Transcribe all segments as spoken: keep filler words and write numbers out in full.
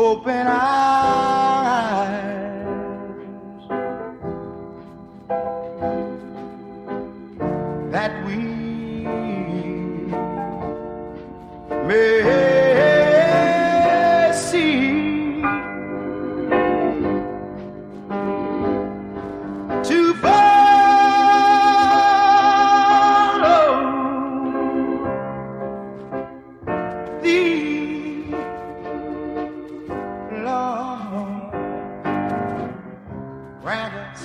open our eyes, that we may see to follow thee, Lord. Grant us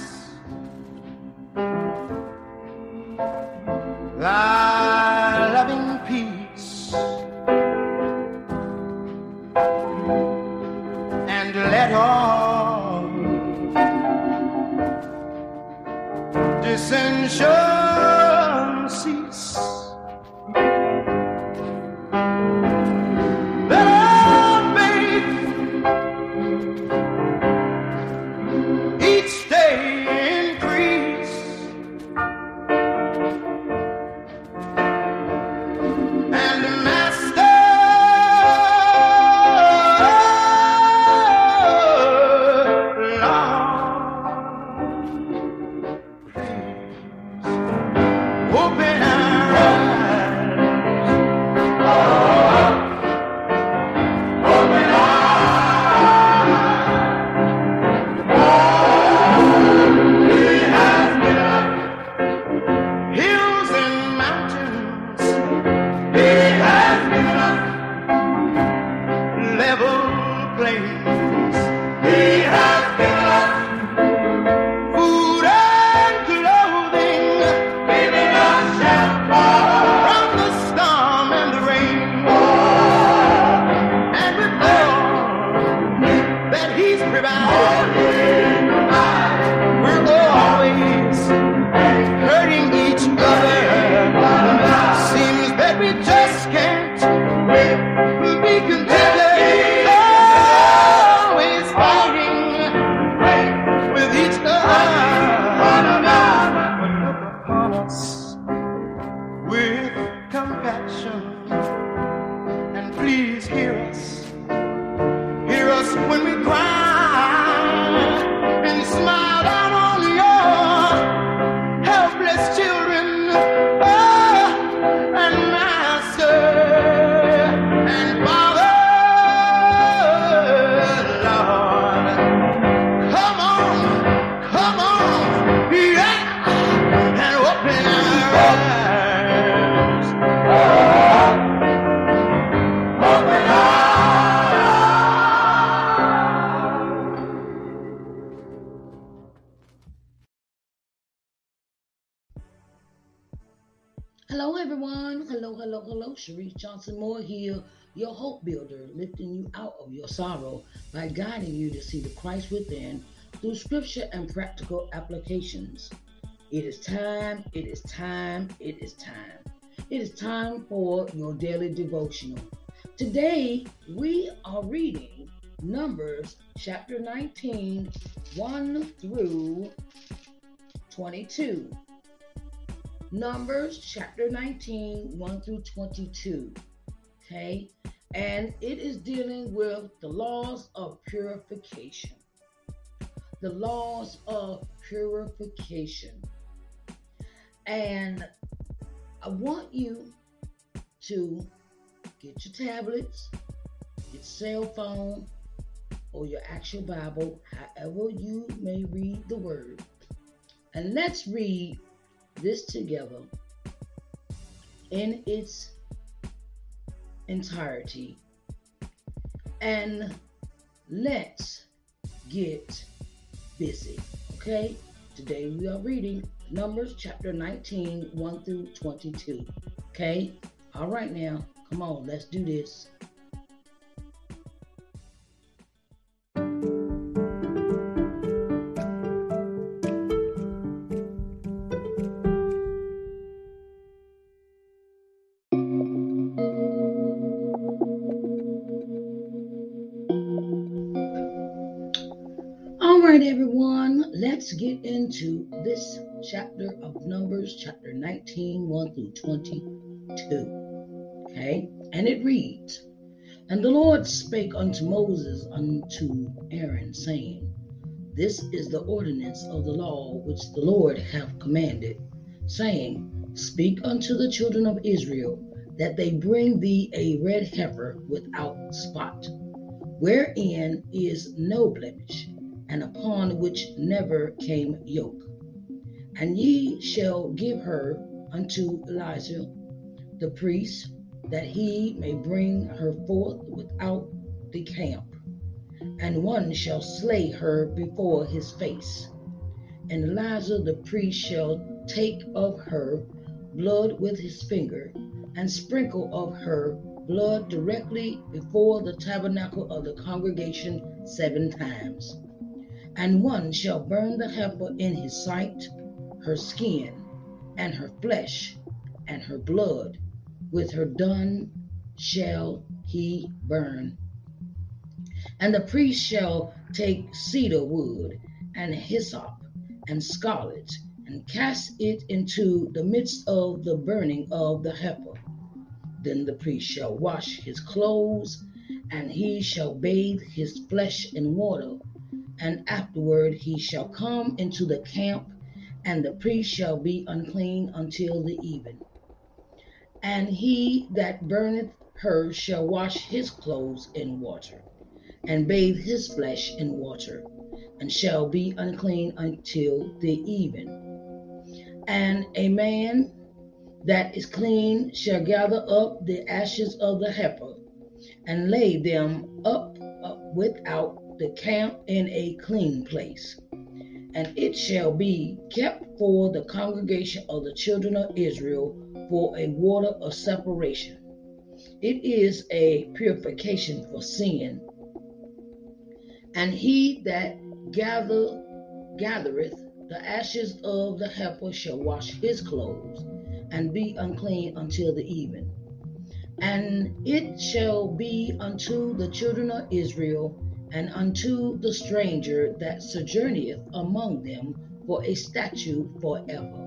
thy loving peace, and let all dissension cease. Let all faith each day increase, and the Master open our eyes, open our eyes. Oh, He has given us hills and mountains. He has given us level plains. He has given us food and clothing, giving us shelter from the storm and the rain. And with all that He's provided, we're always hurting each other. Seems that we just can't be contented, always fighting with each other. Upon us with compassion, and please hear us, hear us when we cry, and smile down on your helpless children. Oh, and Master and Father, Lord, come on, come on, yeah, and open our eyes. Open our eyes. Hello, everyone. Hello, hello, hello. Cherise Johnson Moore here, your hope builder, lifting you out of your sorrow by guiding you to see the Christ within through scripture and practical applications. It is time, it is time, it is time. It is time for your daily devotional. Today, we are reading Numbers chapter nineteen, one through twenty-two. Numbers chapter nineteen, one through twenty-two. Okay? And it is dealing with the laws of purification. The laws of purification. And I want you to get your tablets, your cell phone, or your actual Bible, however you may read the word. And let's read this together in its entirety, and let's get busy. Okay, today we are reading Numbers chapter nineteen, one through twenty-two. Okay, all right, now come on, let's do this. Everyone, let's get into this chapter of Numbers, chapter nineteen, one through twenty-two. Okay, and it reads, And the Lord spake unto Moses, unto Aaron, saying, This is the ordinance of the law which the Lord hath commanded, saying, Speak unto the children of Israel, that they bring thee a red heifer without spot, wherein is no blemish, and upon which never came yoke. And ye shall give her unto Eleazar the priest, that he may bring her forth without the camp. And one shall slay her before his face. And Eleazar the priest shall take of her blood with his finger, and sprinkle of her blood directly before the tabernacle of the congregation seven times. And one shall burn the heifer in his sight, her skin, and her flesh, and her blood, with her dung shall he burn. And the priest shall take cedar wood, and hyssop, and scarlet, and cast it into the midst of the burning of the heifer. Then the priest shall wash his clothes, and he shall bathe his flesh in water, and afterward he shall come into the camp, and the priest shall be unclean until the even. And he that burneth her shall wash his clothes in water, and bathe his flesh in water, and shall be unclean until the even. And a man that is clean shall gather up the ashes of the heifer, and lay them up, up without the camp in a clean place. And it shall be kept for the congregation of the children of Israel for a water of separation. It is a purification for sin. And he that gather, gathereth the ashes of the heifer shall wash his clothes, and be unclean until the even. And it shall be unto the children of Israel, and unto the stranger that sojourneth among them, for a statute forever.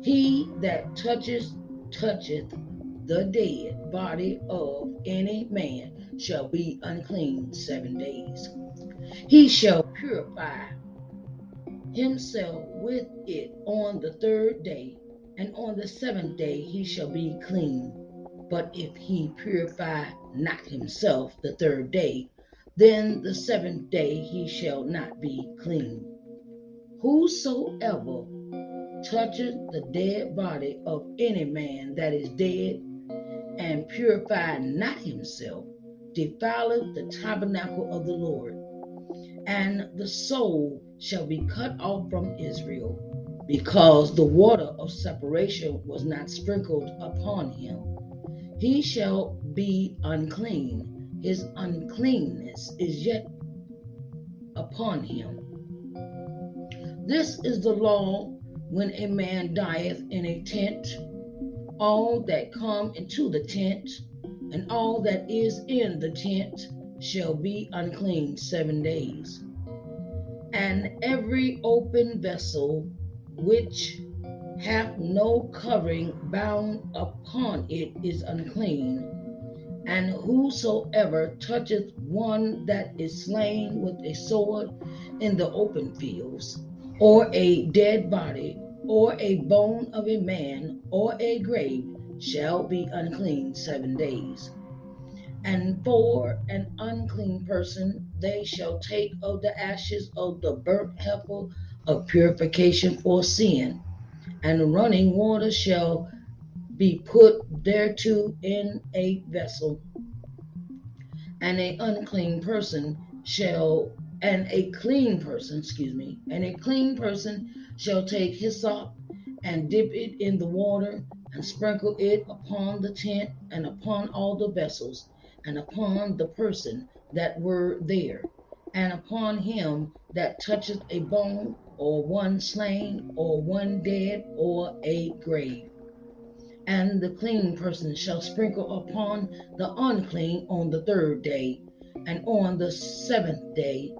He that toucheth, toucheth the dead body of any man shall be unclean seven days. He shall purify himself with it on the third day, and on the seventh day he shall be clean. But if he purify not himself the third day, then the seventh day he shall not be clean. Whosoever toucheth the dead body of any man that is dead, and purify not himself, defileth the tabernacle of the Lord. And the soul shall be cut off from Israel, because the water of separation was not sprinkled upon him. He shall be unclean. His uncleanness is yet upon him. This is the law when a man dieth in a tent. All that come into the tent, and all that is in the tent, shall be unclean seven days. And every open vessel which hath no covering bound upon it is unclean. And whosoever toucheth one that is slain with a sword in the open fields, or a dead body, or a bone of a man, or a grave, shall be unclean seven days. And for an unclean person they shall take of the ashes of the burnt heifer of purification for sin, and running water shall be put thereto in a vessel. And a unclean person shall, and a clean person, excuse me, and a clean person shall take hyssop, and dip it in the water, and sprinkle it upon the tent, and upon all the vessels, and upon the person that were there, and upon him that toucheth a bone, or one slain, or one dead, or a grave. And the clean person shall sprinkle upon the unclean on the third day, and on the seventh day,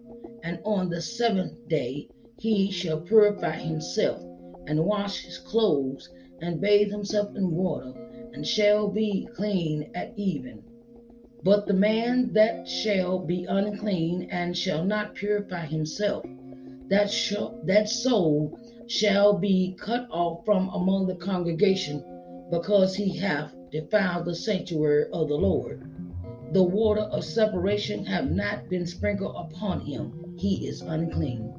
and on the seventh day he shall purify himself, and wash his clothes, and bathe himself in water, and shall be clean at even. But the man that shall be unclean and shall not purify himself, that shall, that soul shall be cut off from among the congregation, because he hath defiled the sanctuary of the Lord. The water of separation have not been sprinkled upon him. He is unclean.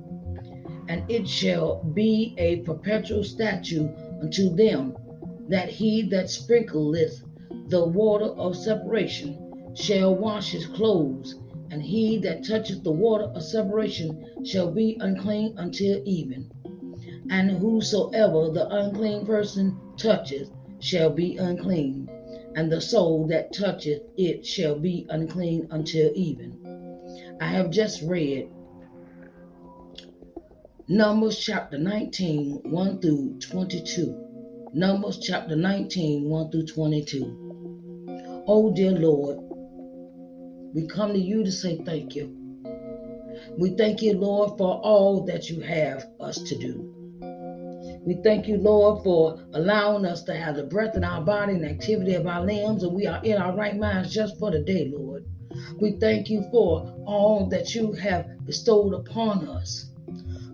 And it shall be a perpetual statute unto them, that he that sprinkleth the water of separation shall wash his clothes, and he that toucheth the water of separation shall be unclean until even. And whosoever the unclean person toucheth shall be unclean, and the soul that toucheth it shall be unclean until even. I have just read Numbers chapter nineteen, one through twenty-two. Numbers chapter nineteen, one through twenty-two. Oh, dear Lord, we come to you to say thank you. We thank you, Lord, for all that you have us to do. We thank you, Lord, for allowing us to have the breath in our body and activity of our limbs, and we are in our right minds just for the day, Lord. We thank you for all that you have bestowed upon us.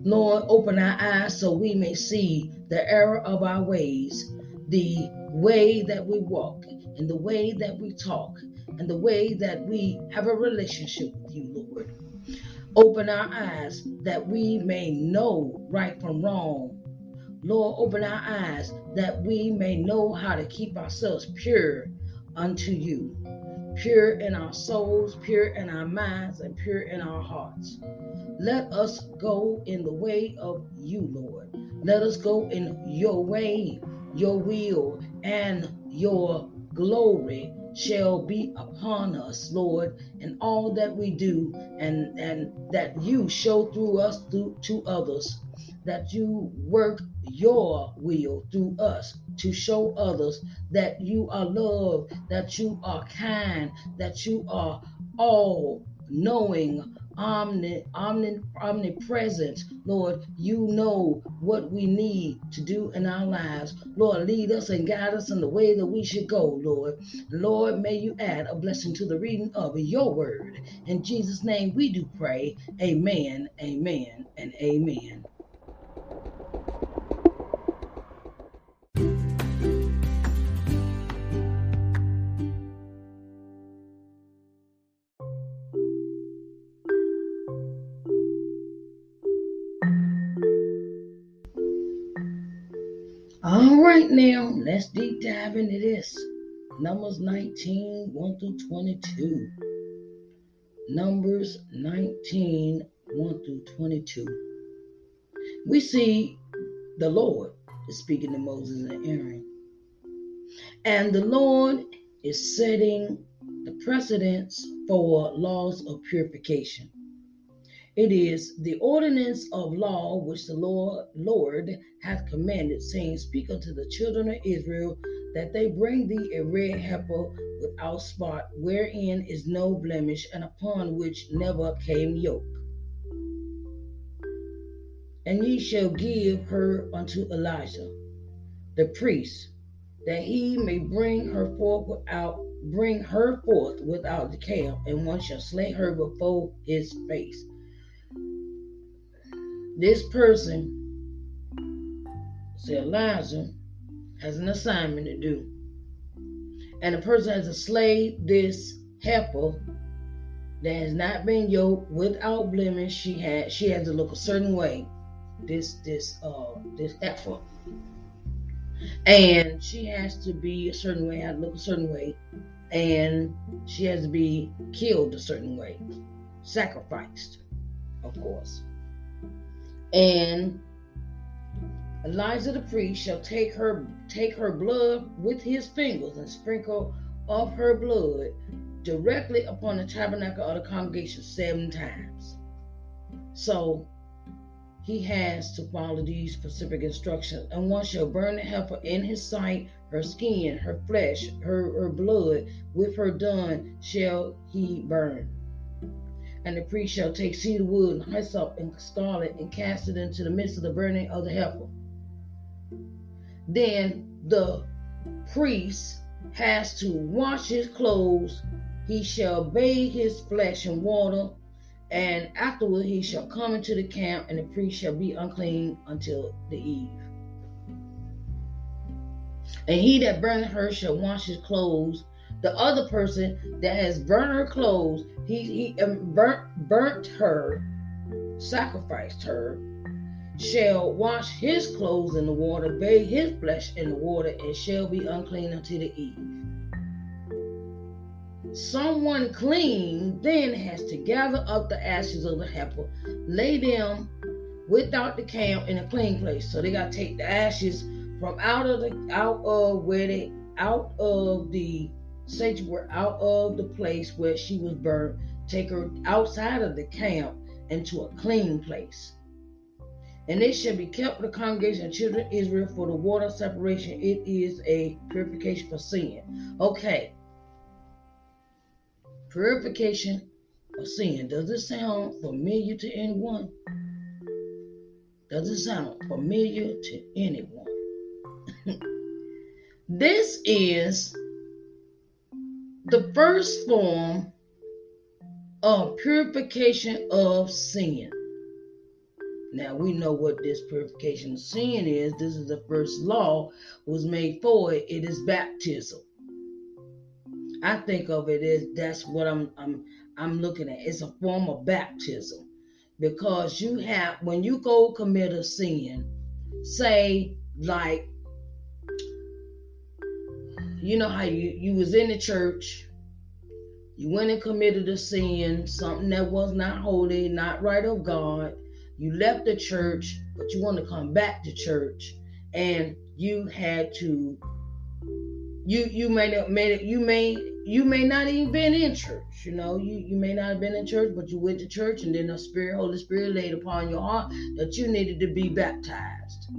Lord, open our eyes so we may see the error of our ways, the way that we walk, and the way that we talk, and the way that we have a relationship with you, Lord. Open our eyes that we may know right from wrong. Lord, open our eyes that we may know how to keep ourselves pure unto you. Pure in our souls, pure in our minds, and pure in our hearts. Let us go in the way of you, Lord. Let us go in your way, your will, and your glory shall be upon us, Lord, in all that we do, and, and that you show through us through to others, that you work your will through us to show others that you are loved, that you are kind, that you are all-knowing, omni, omni, omnipresent. Lord, you know what we need to do in our lives. Lord, lead us and guide us in the way that we should go, Lord. Lord, may you add a blessing to the reading of your word. In Jesus' name we do pray. Amen, amen, and amen. All right, now, let's deep dive into this. Numbers nineteen, one through twenty-two. Numbers nineteen, one through twenty-two. We see the Lord is speaking to Moses and Aaron. And the Lord is setting the precedence for laws of purification. It is the ordinance of law which the Lord, Lord hath commanded, saying, Speak unto the children of Israel, that they bring thee a red heifer without spot, wherein is no blemish, and upon which never came yoke. And ye shall give her unto Elijah the priest, that he may bring her forth without bring her forth without decay, and one shall slay her before his face. This person, say Elijah, has an assignment to do. And the person has to slay this heifer that has not been yoked without blemish. She had she has to look a certain way. This this uh this heifer. And she has to be a certain way, has to look a certain way, and she has to be killed a certain way. Sacrificed, of course. And Elijah the priest shall take her take her blood with his fingers and sprinkle of her blood directly upon the tabernacle of the congregation seven times. So he has to follow these specific instructions. And one shall burn the heifer in his sight, her skin, her flesh, her, her blood, with her done shall he burn. And the priest shall take cedar wood and hyssop and scarlet and cast it into the midst of the burning of the heifer. Then the priest has to wash his clothes He shall bathe his flesh in water, and afterward he shall come into the camp, and the priest shall be unclean until the eve. And he that burneth her shall wash his clothes. The other person that has burnt her clothes, he, he burnt, burnt her, sacrificed her, shall wash his clothes in the water, bathe his flesh in the water, and shall be unclean until the eve. Someone clean then has to gather up the ashes of the heifer, lay them without the camp in a clean place. So they got to take the ashes from out of the out of where they out of the sanctuary, out of the place where she was burned, take her outside of the camp into a clean place. And it shall be kept for the congregation of children of Israel for the water separation. It is a purification for sin. Okay. Purification of sin. Does it sound familiar to anyone? Does it sound familiar to anyone? This is the first form of purification of sin. Now, we know what this purification of sin is. This is the first law was made for it. It is baptism. I think of it as that's what I'm I'm I'm looking at. It's a form of baptism. Because you have, when you go commit a sin, say like, you know how you, you was in the church, you went and committed a sin, something that was not holy, not right of God. You left the church, but you want to come back to church, and you had to. You you may not made it. You may you may not even been in church. You know you, you may not have been in church, but you went to church, and then the Spirit, Holy Spirit, laid upon your heart that you needed to be baptized.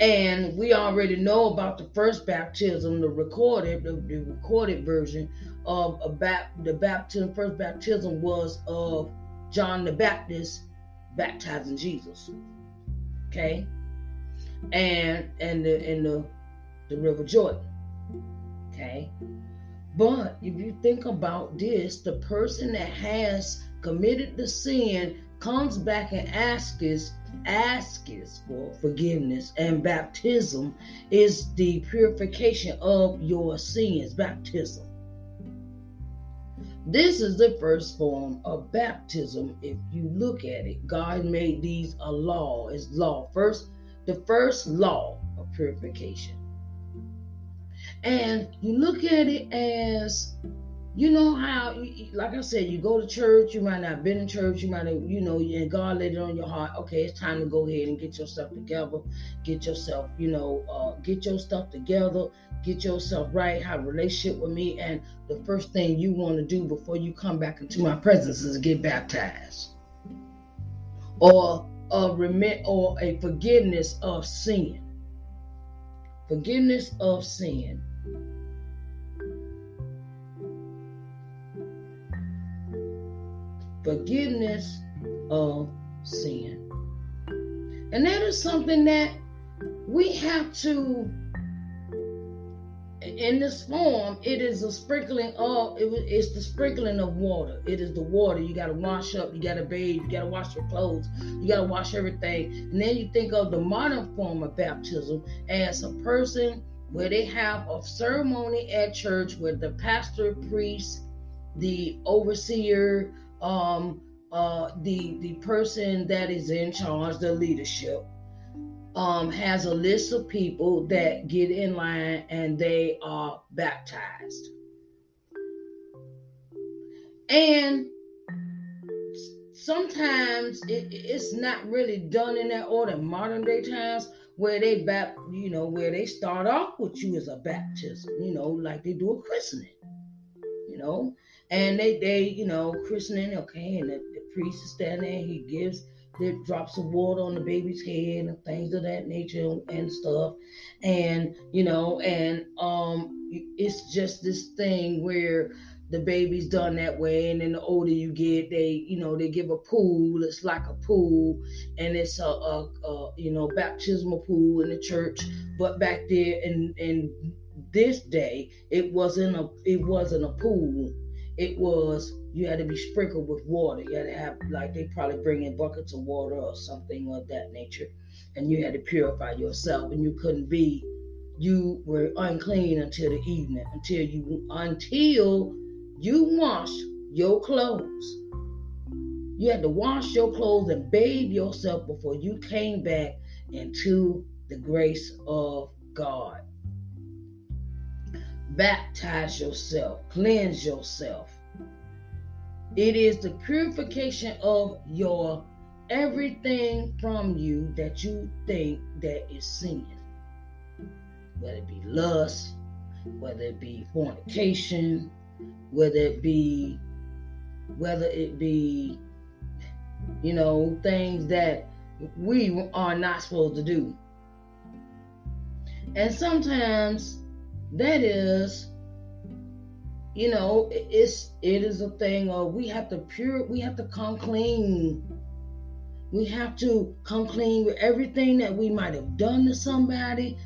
And we already know about the first baptism, the recorded, the, the recorded version of a bap, the baptism. First baptism was of John the Baptist baptizing Jesus, okay, and and the and the, the River Jordan, okay. But if you think about this, the person that has committed the sin comes back and asks us, asks us for forgiveness, and baptism is the purification of your sins. Baptism. This is the first form of baptism. If you look at it, God made these a law. It's law first, the first law of purification. And you look at it as, you know how, like I said, you go to church, you might not have been in church, you might have, you know, and God laid it on your heart, okay, it's time to go ahead and get yourself together, get yourself, you know, uh, get your stuff together, get yourself right, have a relationship with me, and the first thing you want to do before you come back into my presence is get baptized. Or a remit, or a forgiveness of sin. Forgiveness of sin. Forgiveness of sin. And that is something that we have to, in this form, it is a sprinkling of, it, it's the sprinkling of water. It is the water. You got to wash up, you got to bathe, you got to wash your clothes, you got to wash everything. And then you think of the modern form of baptism as a person where they have a ceremony at church where the pastor, priest, the overseer, Um, uh, the the person that is in charge, the leadership, um, has a list of people that get in line and they are baptized. And sometimes it, it's not really done in that order. Modern day times, where they bap, you know, where they start off with you as a baptism, you know, like they do a christening, you know. And they, they, you know, christening, okay, and the, the priest is standing there, he gives the drops of water on the baby's head and things of that nature and stuff. And, you know, and um, it's just this thing where the baby's done that way. And then the older you get, they, you know, they give a pool. It's like a pool, and it's a, a, a you know, baptismal pool in the church. But back there in, in this day, it wasn't a it wasn't a pool. It was, you had to be sprinkled with water. You had to have, like, they probably bring in buckets of water or something of that nature. And you had to purify yourself, and you couldn't be, you were unclean until the evening, until you, until you washed your clothes. You had to wash your clothes and bathe yourself before you came back into the grace of God. Baptize yourself, cleanse yourself. It is the purification of your everything from you that you think that is sin. Whether it be lust, whether it be fornication, whether it be, whether it be, you know, things that we are not supposed to do. And sometimes that is, you know, it's it is a thing of we have to pure, we have to come clean. We have to come clean with everything that we might have done to somebody,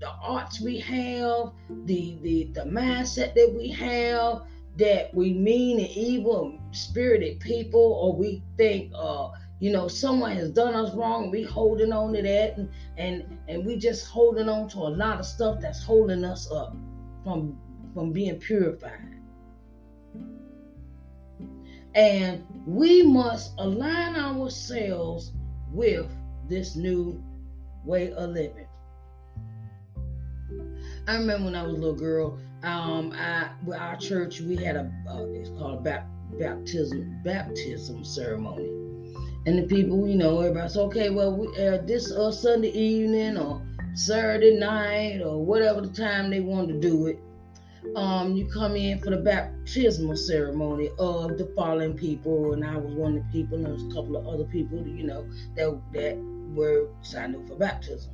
the arts we have, the the the mindset that we have, that we mean and evil spirited people, or we think uh you know, someone has done us wrong, and we holding on to that, and, and and we just holding on to a lot of stuff that's holding us up from from being purified. And we must align ourselves with this new way of living. I remember when I was a little girl, um, I with our church, we had a uh, it's called a baptism baptism ceremony. And the people, you know, everybody's okay, well, we, uh, this uh, Sunday evening or Saturday night or whatever the time they want to do it, um, you come in for the baptismal ceremony of the following people. And I was one of the people, and there was a couple of other people, you know, that, that were signed up for baptism.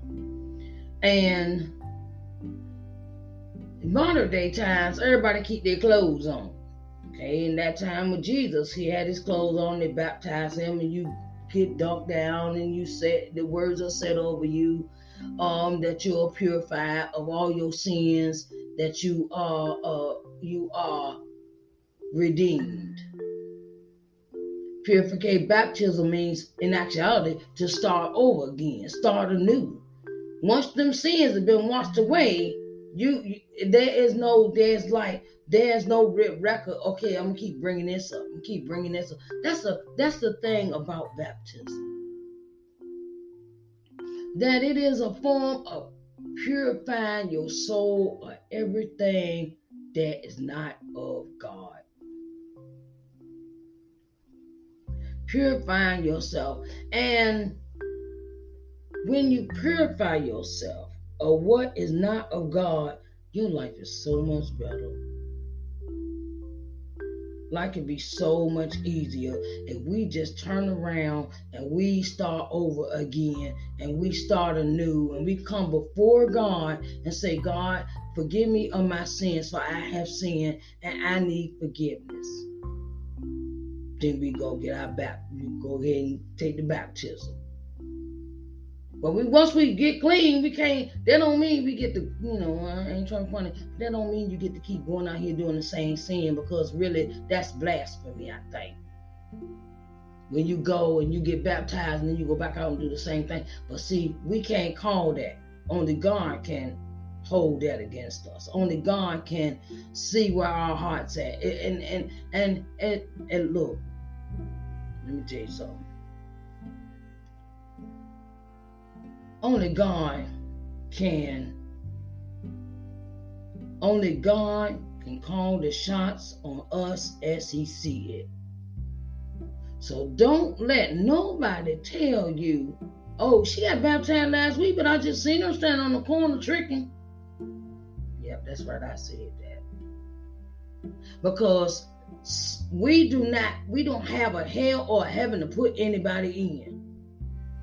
And in modern day times, everybody keep their clothes on. Okay, in that time with Jesus, he had his clothes on, they baptized him, and you get dunked down, and you said, the words are said over you, um, that you are purified of all your sins, that you are, uh, you are redeemed. Purification, baptism means, in actuality, to start over again, start anew. Once them sins have been washed away, you, you there is no, there's like, There's no record. Okay, I'm gonna keep bringing this up. I'm gonna keep bringing this up. That's a that's the thing about baptism, that it is a form of purifying your soul of everything that is not of God. Purifying yourself, and when you purify yourself of what is not of God, your life is so much better. Life could be so much easier if we just turn around and we start over again, and we start anew, and we come before God and say, God, forgive me of my sins, for I have sinned and I need forgiveness. Then we go get our back, we go ahead and take the baptism. But we once we get clean, we can't, that don't mean we get to, you know, I ain't trying to point it, that don't mean you get to keep going out here doing the same sin, because really that's blasphemy, I think. When you go and you get baptized and then you go back out and do the same thing. But see, we can't call that. Only God can hold that against us. Only God can see where our heart's at. And, and, and, and, and, and look, let me tell you something. Only God can, only God can call the shots on us as he see it. So don't let nobody tell you, oh, she got baptized last week, but I just seen her stand on the corner tricking. Yep, that's right, I said that. Because we do not, we don't have a hell or a heaven to put anybody in.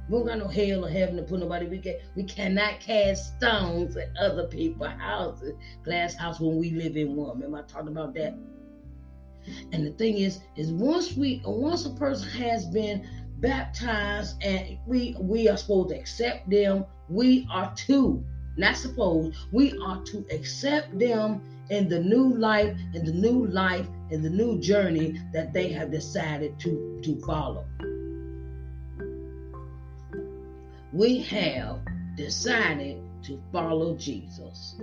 We don't got no hell or heaven to put nobody. We can, we cannot cast stones at other people's houses. Glass house when we live in one. Remember I talked about that? And the thing is, is once we, once a person has been baptized and we, we are supposed to accept them, we are to not supposed. We are to accept them in the new life, in the new life, in the new journey that they have decided to, to follow. We have decided to follow Jesus.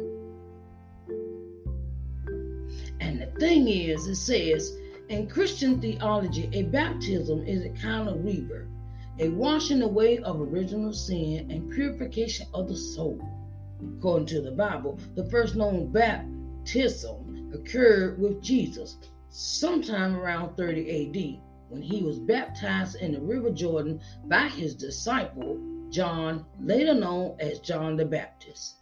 And the thing is, it says, in Christian theology, a baptism is a kind of rebirth, a washing away of original sin and purification of the soul. According to the Bible, the first known baptism occurred with Jesus sometime around thirty A D when he was baptized in the River Jordan by his disciple John, later known as John the Baptist.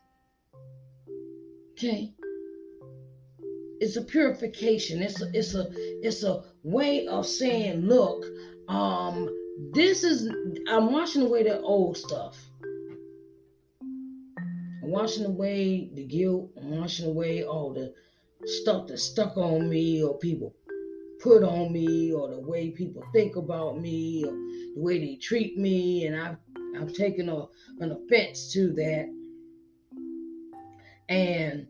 Okay. It's a purification. It's a, it's a it's a way of saying, look, um, this is I'm washing away the old stuff. I'm washing away the guilt. I'm washing away all the stuff that's stuck on me, or people put on me, or the way people think about me, or the way they treat me, and I've I've taken a, an offense to that, and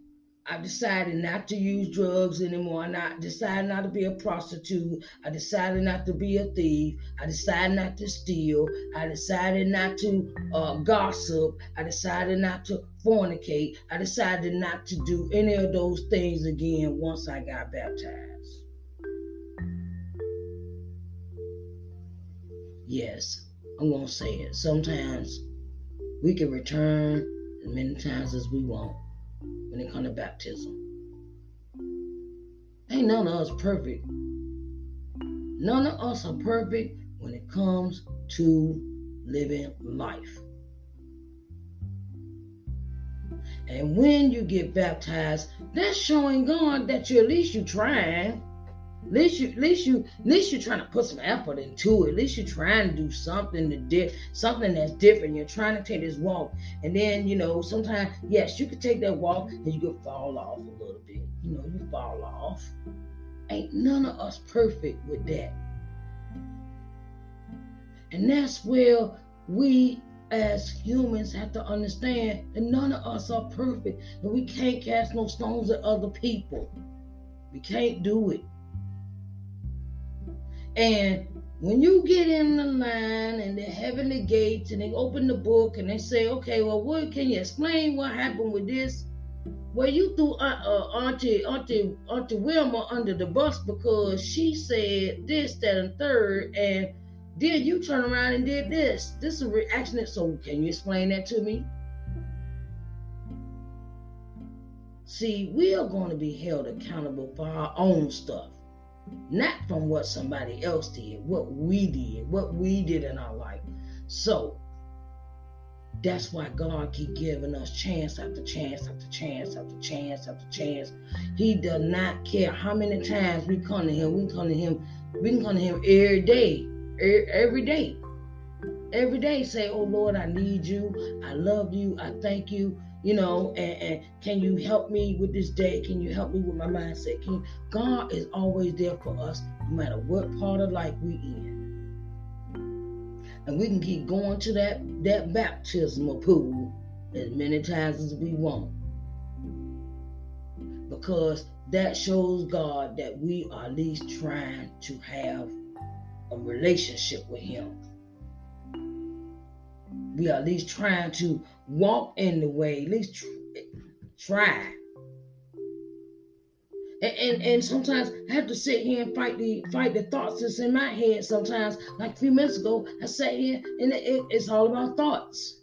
I've decided not to use drugs anymore. I decided not to be a prostitute. I decided not to be a thief. I decided not to steal. I decided not to uh, gossip. I decided not to fornicate. I decided not to do any of those things again once I got baptized. Yes, I'm going to say it. Sometimes we can return as many times as we want when it comes to baptism. Ain't none of us perfect. None of us are perfect when it comes to living life. And when you get baptized, that's showing God that you at least you trying. At least you, at least you, at least you're trying to put some effort into it. At least you're trying to do something to di- something that's different. You're trying to take this walk, and then you know sometimes, yes, you can take that walk and you can fall off a little bit. You know, you fall off. Ain't none of us perfect with that, and that's where we as humans have to understand that none of us are perfect, and we can't cast no stones at other people. We can't do it. And when you get in the line and the heavenly gates and they open the book and they say, okay, well, what can you explain what happened with this? Well, you threw uh, Auntie, Auntie, Auntie Wilma under the bus because she said this, that, and third, and then you turn around and did this. This is a reaction. So can you explain that to me? See, we are going to be held accountable for our own stuff. Not from what somebody else did, what we did, what we did in our life. So that's why God keep giving us chance after chance after chance after chance after chance. He does not care how many times we come to him. We come to him. We can come to him every day, every day, every day. Say, oh Lord, I need you. I love you. I thank you. You know, and, and can you help me with this day? Can you help me with my mindset? Can you, God is always there for us, no matter what part of life we in. And we can keep going to that, that baptismal pool as many times as we want. Because that shows God that we are at least trying to have a relationship with him. We are at least trying to walk in the way, at least try. And, and and sometimes I have to sit here and fight the fight the thoughts that's in my head sometimes. Like a few minutes ago, I sat here and it, it, it's all about thoughts.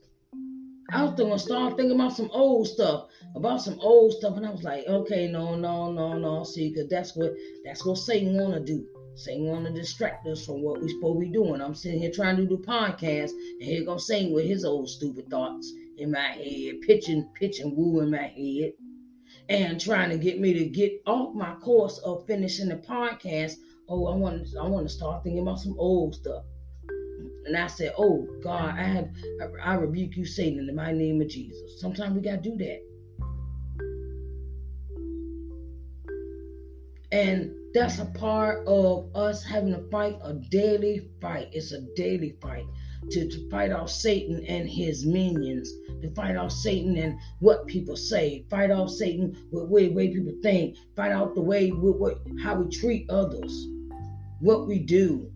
I was going to start thinking about some old stuff, about some old stuff. And I was like, okay, no, no, no, no. See, because that's what, that's what Satan want to do. Satan want to distract us from what we supposed to be doing. I'm sitting here trying to do the podcast, and he's going to sing with his old stupid thoughts in my head, pitching, pitching woo in my head, and trying to get me to get off my course of finishing the podcast. Oh, I want to, I want to start thinking about some old stuff. And I said, oh, God, I have, I, I rebuke you, Satan, in the mighty name of Jesus. Sometimes we got to do that. And that's a part of us having to fight a daily fight. It's a daily fight. to, to fight off Satan and his minions, to fight off Satan and what people say, fight off Satan with the way people think, fight off the way with what, how we treat others, what we do.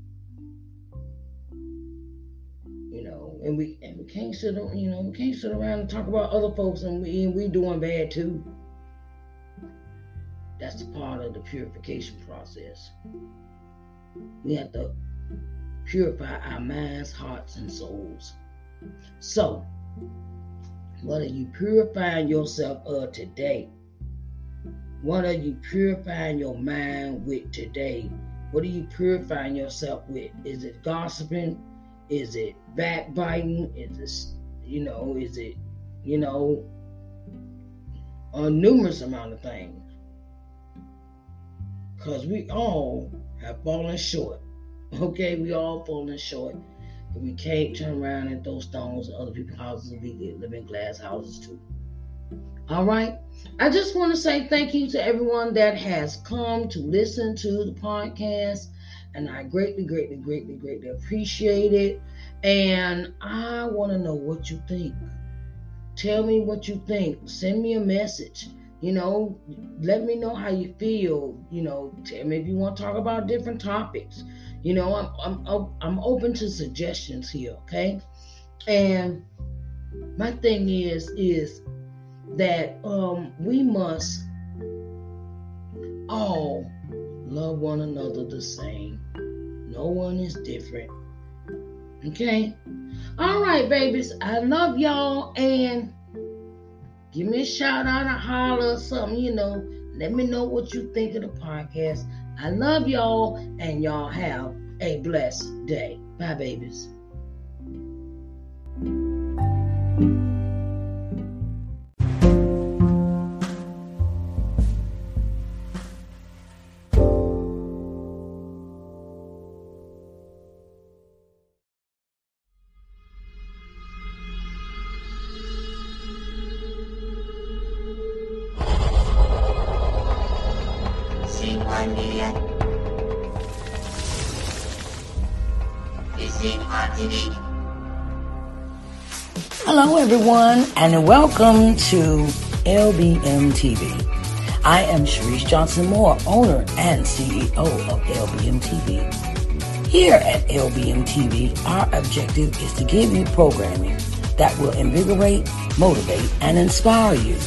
You know, and we and we can't sit on, you know, we can't sit around and talk about other folks and we and we doing bad too. That's part of the purification process. We have to purify our minds, hearts, and souls. So, what are you purifying yourself of today? What are you purifying your mind with today? What are you purifying yourself with? Is it gossiping? Is it backbiting? Is it, you know, is it, you know, a numerous amount of things? Because we all have fallen short. Okay, we all falling short, but we can't turn around and throw stones at other people's houses. We live in glass houses too. All right. I just want to say thank you to everyone that has come to listen to the podcast, and I greatly, greatly, greatly, greatly appreciate it. And I want to know what you think. Tell me what you think. Send me a message. You know, let me know how you feel. You know, tell me if you want to talk about different topics. You know, I'm I'm I'm open to suggestions here, okay? And my thing is is that um, we must all love one another the same. No one is different, okay? All right, babies, I love y'all, and give me a shout out, a holler, or something. You know, let me know what you think of the podcast. I love y'all, and y'all have a blessed day. Bye, babies. C one Media, C one T V. Hello everyone, and welcome to L B M T V. I am Cherise Johnson-Moore, owner and C E O of L B M T V. Here at L B M T V, our objective is to give you programming that will invigorate, motivate, and inspire you.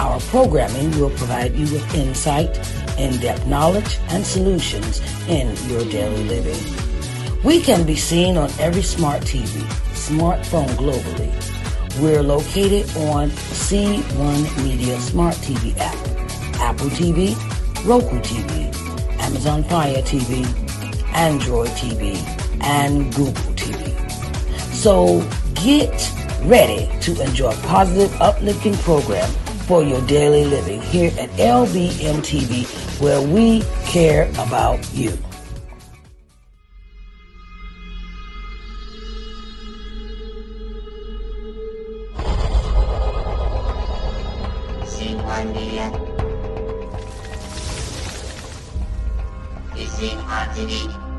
Our programming will provide you with insight, in-depth knowledge, and solutions in your daily living. We can be seen on every smart T V, smartphone globally. We're located on C one Media Smart T V app, Apple T V, Roku T V, Amazon Fire T V, Android T V, and Google T V. So get ready to enjoy a positive, uplifting program for your daily living here at L B M T V, where we care about you. C one Media, C one T V.